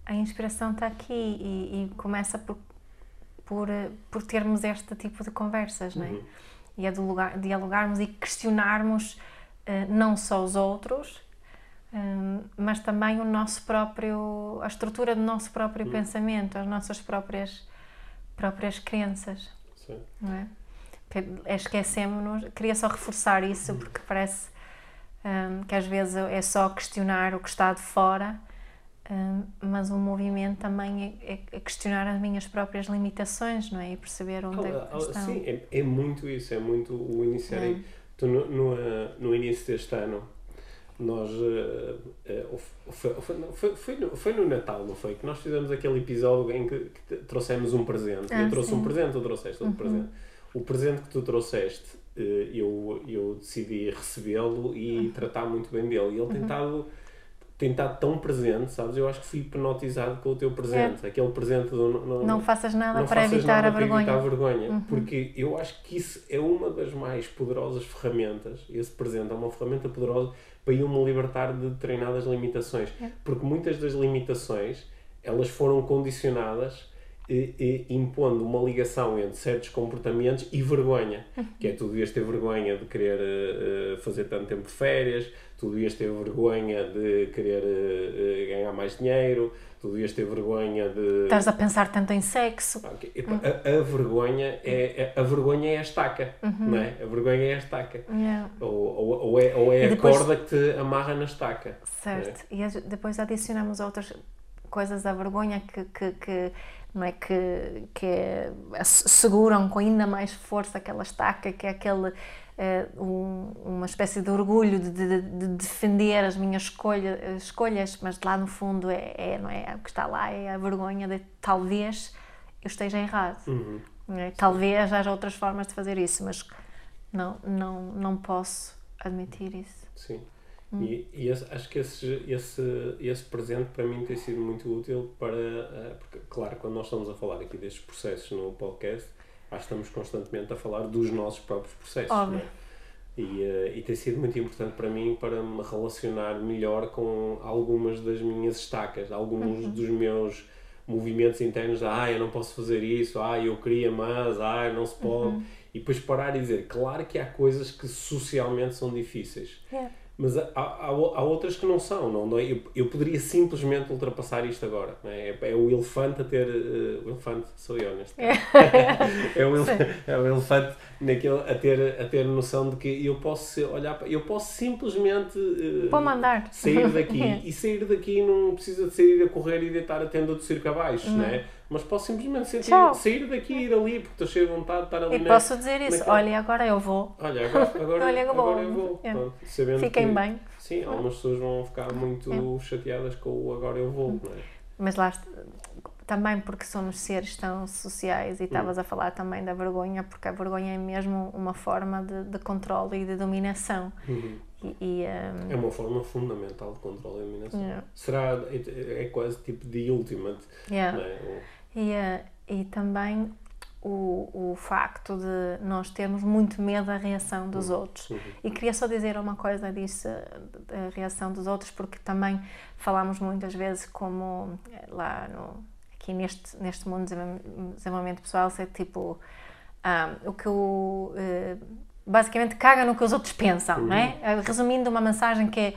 A inspiração está aqui e, e começa por, por, por termos este tipo de conversas, não é? Uhum. E a dialogar, dialogarmos e questionarmos uh, não só os outros, um, mas também o nosso próprio, a estrutura do nosso próprio, hum, pensamento, as nossas próprias, próprias crenças. Sim. Não é? Esquecemos-nos, queria só reforçar isso, porque parece um, que às vezes é só questionar o que está de fora, um, mas o movimento também é, é questionar as minhas próprias limitações, não é? E perceber onde ah, é que estão. Sim, é, é muito isso, é muito o iniciar. É. Tu, no, no, no início deste ano, nós uh, uh, foi, foi, foi, no, foi no Natal, não foi? Que nós fizemos aquele episódio em que, que trouxemos um presente. Ah, eu trouxe sim. um presente, tu trouxeste outro uhum. presente. O presente que tu trouxeste, uh, eu, eu decidi recebê-lo e uhum. tratar muito bem dele. E ele uhum. tentado, tentado tão presente, sabes? Eu acho que fui hipnotizado com o teu presente. É. Aquele presente do... Não, não faças nada não para faças evitar nada a vergonha. Para evitar vergonha. Uhum. Porque eu acho que isso é uma das mais poderosas ferramentas. Esse presente é uma ferramenta poderosa para eu me libertar de determinadas limitações. É. Porque muitas das limitações, elas foram condicionadas e, e, impondo uma ligação entre certos comportamentos e vergonha. Que é, tu devias ter vergonha de querer uh, fazer tanto tempo de férias, tu devias ter vergonha de querer uh, ganhar mais dinheiro, tu devias ter vergonha de... Estás a pensar tanto em sexo. Okay. Uhum. A, a, vergonha é, a vergonha é a estaca, uhum. não é? A vergonha é a estaca. Yeah. Ou, ou, ou é, ou é depois... a corda que te amarra na estaca. Certo. É? E depois adicionamos outras coisas à vergonha que... que, que... Não é? que, que seguram com ainda mais força aquela estaca, que é aquele, é, um, uma espécie de orgulho de, de, de defender as minhas escolha, escolhas, mas lá no fundo é, é, não é? O que está lá é a vergonha de talvez eu esteja errado, uhum. não é? Talvez haja outras formas de fazer isso, mas não, não, não posso admitir isso. Sim. E, e esse, acho que esse, esse, esse presente para mim tem sido muito útil para... Porque, claro, quando nós estamos a falar aqui destes processos no podcast, acho que estamos constantemente a falar dos nossos próprios processos. Óbvio. Né? E, e tem sido muito importante para mim para me relacionar melhor com algumas das minhas estacas, alguns uhum. dos meus movimentos internos de ah, eu não posso fazer isso, ah, eu queria, mas, ah, não se pode. Uhum. E depois parar e dizer, claro que há coisas que socialmente são difíceis. Yeah. Mas há, há, há outras que não são, não é? Eu, eu poderia simplesmente ultrapassar isto agora, não é? É, é o elefante a ter... Uh, o elefante sou eu, neste caso. é, o elefante, é o elefante naquele, a, ter, a ter noção de que eu posso olhar... Eu posso simplesmente... Uh, Vou mandar. Sair daqui. E sair daqui não precisa de sair a correr e deitar a tenda do circo abaixo, hum. não é? Mas posso simplesmente sentir, sair daqui e ir ali, porque estou cheio de vontade de estar ali. E na, posso dizer isso, naquela... olha, agora eu vou. Olha, agora, agora, olha, eu, vou. agora eu vou. É. Pronto, sabendo Fiquem que, bem. Sim, algumas pessoas vão ficar muito é. chateadas com o agora eu vou. Não é? Mas lá também porque somos seres tão sociais e estavas hum. a falar também da vergonha, porque a vergonha é mesmo uma forma de, de controle e de dominação. Uhum. E, e, um... É uma forma fundamental de controle e dominação. Yeah. Será, é, é quase tipo de ultimate. Yeah. Não é? E, e também o, o facto de nós termos muito medo da reação dos uhum. outros. Uhum. E queria só dizer uma coisa disso, da reação dos outros, porque também falamos muitas vezes como lá no, aqui neste, neste mundo de desenvolvimento pessoal, ser tipo, um, o que o... basicamente caga no que os outros pensam, uhum. não é? Resumindo uma mensagem que é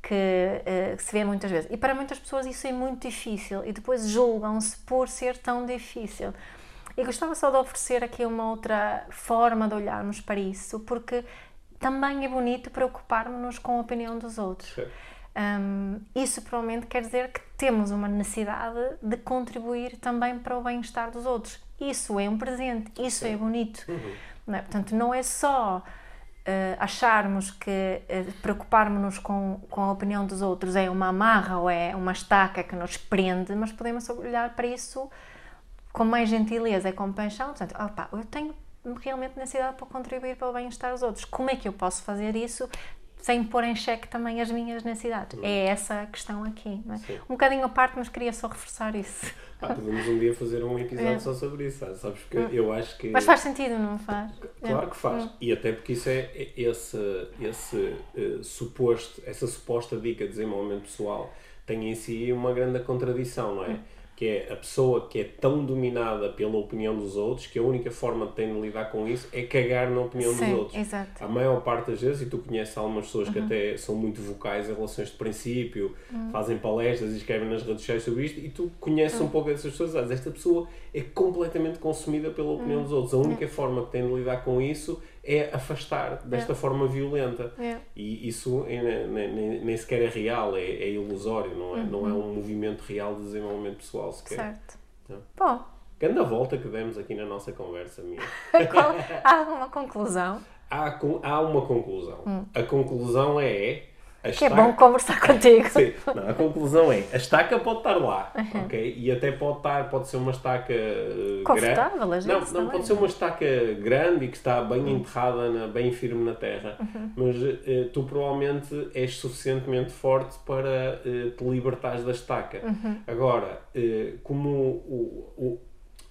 Que, uh, que se vê muitas vezes. E para muitas pessoas isso é muito difícil e depois julgam-se por ser tão difícil. E gostava só de oferecer aqui uma outra forma de olharmos para isso, porque também é bonito preocuparmos-nos com a opinião dos outros. Um, isso provavelmente quer dizer que temos uma necessidade de contribuir também para o bem-estar dos outros. Isso é um presente, isso Sim. é bonito. Uhum. Não é? Portanto, não é só... Uh, acharmos que uh, preocuparmos-nos com, com a opinião dos outros é uma amarra ou é uma estaca que nos prende, mas podemos olhar para isso com mais gentileza e com paixão. Portanto, opa, eu tenho realmente necessidade para contribuir para o bem-estar dos outros. Como é que eu posso fazer isso sem pôr em xeque também as minhas necessidades? Hum. É essa a questão aqui. Não é? Um bocadinho à parte, mas queria só reforçar isso. Ah, podemos um dia fazer um episódio é. só sobre isso, sabes? Porque hum. eu acho que... Mas faz sentido, não faz? Claro é. que faz. Hum. E até porque isso é esse, esse uh, suposto, essa suposta dica de desenvolvimento pessoal tem em si uma grande contradição, não é? Hum. Que é a pessoa que é tão dominada pela opinião dos outros que a única forma que tem de lidar com isso é cagar na opinião Sim, dos outros. Exato. A maior parte das vezes, e tu conheces algumas pessoas uhum. que até são muito vocais em relações de princípio, uhum. fazem palestras e escrevem nas redes sociais sobre isto, e tu conheces uhum. um pouco dessas pessoas, sabes, esta pessoa é completamente consumida pela opinião uhum. dos outros. A única uhum. forma que tem de lidar com isso é afastar desta é. forma violenta. É. E isso é, nem, nem, nem sequer é real, é, é ilusório, não é? Uhum. Não é um movimento real de desenvolvimento pessoal sequer. Certo. Bom. Grande volta que demos aqui na nossa conversa, Mia. Qual, há uma conclusão? Há, há uma conclusão. Hum. A conclusão é... A que estaca... é bom conversar contigo. Sim, não, a conclusão é, a estaca pode estar lá, uhum. ok? E até pode estar, pode ser uma estaca uh, confortável, grande. Não, não pode ser uma estaca grande e que está bem uhum. enterrada, na, bem firme na terra, uhum. mas uh, tu provavelmente és suficientemente forte para uh, te libertares da estaca. Uhum. Agora, uh, como o, o,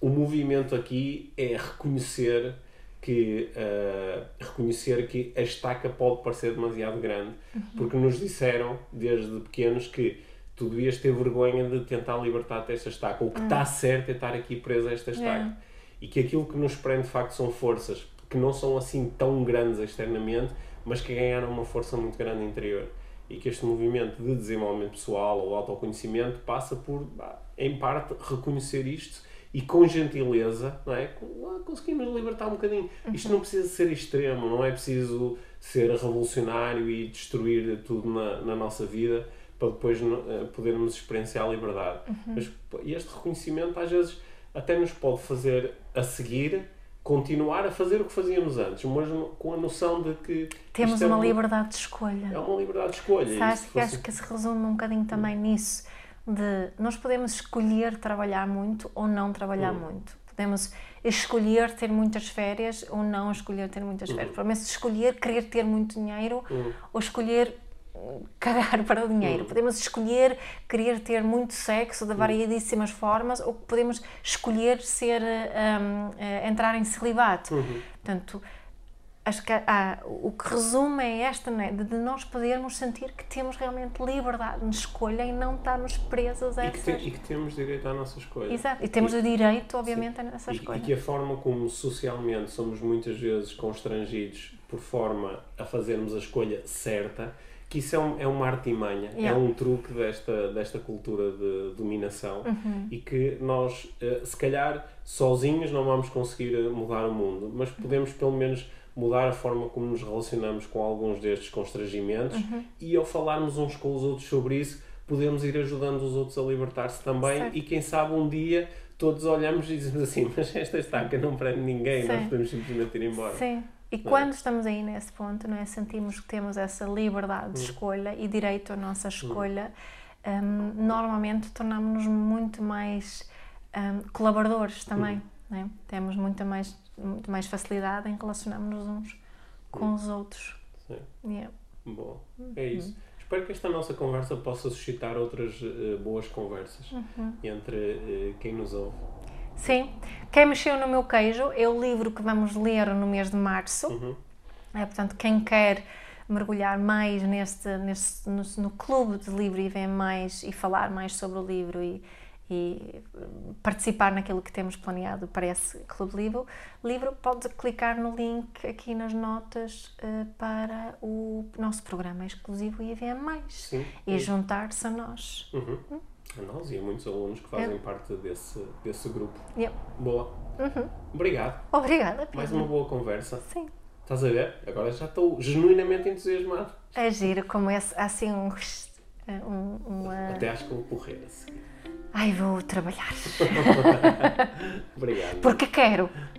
o movimento aqui é reconhecer que uh, reconhecer que a estaca pode parecer demasiado grande, uhum. porque nos disseram desde pequenos que tu devias ter vergonha de tentar libertar-te desta estaca, o que está uhum. certo é estar aqui preso a esta estaca, uhum. e que aquilo que nos prende de facto são forças que não são assim tão grandes externamente, mas que ganharam uma força muito grande interior, e que este movimento de desenvolvimento pessoal ou autoconhecimento passa por, em parte, reconhecer isto. E com gentileza, não é? Conseguimos libertar um bocadinho. Uhum. Isto não precisa ser extremo, não é preciso ser revolucionário e destruir tudo na, na nossa vida para depois uh, podermos experienciar a liberdade. Uhum. Mas este reconhecimento às vezes até nos pode fazer a seguir continuar a fazer o que fazíamos antes, mas com a noção de que... Temos uma é um, liberdade de escolha. É uma liberdade de escolha. Sabes que fosse... acho que se resume um bocadinho também uhum. nisso. De nós podemos escolher trabalhar muito ou não trabalhar uhum. muito. Podemos escolher ter muitas férias ou não escolher ter muitas férias. Uhum. Podemos escolher querer ter muito dinheiro uhum. ou escolher cagar para o dinheiro. Uhum. Podemos escolher querer ter muito sexo de variedíssimas uhum. formas, ou podemos escolher ser, um, entrar em celibato. Uhum. Portanto, acho que ah, o que resume é esta, né? de, de nós podermos sentir que temos realmente liberdade de escolha e não estarmos presas a essas... E que, te, e que temos direito à nossa escolha. Exato, e temos e, o direito, obviamente, sim. a essa escolha. E, e que a forma como socialmente somos muitas vezes constrangidos por forma a fazermos a escolha certa, que isso é, um, é uma artimanha, yeah. é um truque desta, desta cultura de dominação uhum. e que nós, se calhar, sozinhos não vamos conseguir mudar o mundo, mas podemos pelo menos... mudar a forma como nos relacionamos com alguns destes constrangimentos uhum. e ao falarmos uns com os outros sobre isso, podemos ir ajudando os outros a libertar-se também certo. E quem sabe um dia todos olhamos e dizemos assim, mas esta estaca não prende ninguém, sim. nós podemos simplesmente ir embora. Sim, e não. Quando estamos aí nesse ponto, não é? Sentimos que temos essa liberdade de uhum. escolha e direito à nossa escolha, uhum. um, normalmente tornamos-nos muito mais um, colaboradores também, uhum. né? Temos muito mais... muito mais facilidade em relacionarmos-nos uns com os outros. Sim. Yeah. Bom, é isso. Uhum. Espero que esta nossa conversa possa suscitar outras uh, boas conversas uhum. entre uh, quem nos ouve. Sim. Quem Mexeu no Meu Queijo é o livro que vamos ler no mês de março. Uhum. É, portanto, quem quer mergulhar mais neste, neste no, no Clube de Livro e ver mais e falar mais sobre o livro e e participar naquilo que temos planeado para esse Clube Livro, livro pode clicar no link aqui nas notas uh, para o nosso programa exclusivo I V M mais, sim, e é. juntar-se a nós. Uhum. Uhum. A nós e a muitos alunos que fazem é. parte desse, desse grupo. Yep. Boa. Uhum. Obrigado. Obrigada, Pedro. Mais uma boa conversa. Sim. Estás a ver? Agora já estou genuinamente entusiasmado. A giro, como esse, assim um... um uma... Até acho que vou correr assim. Ai, vou trabalhar. Obrigado. Porque quero.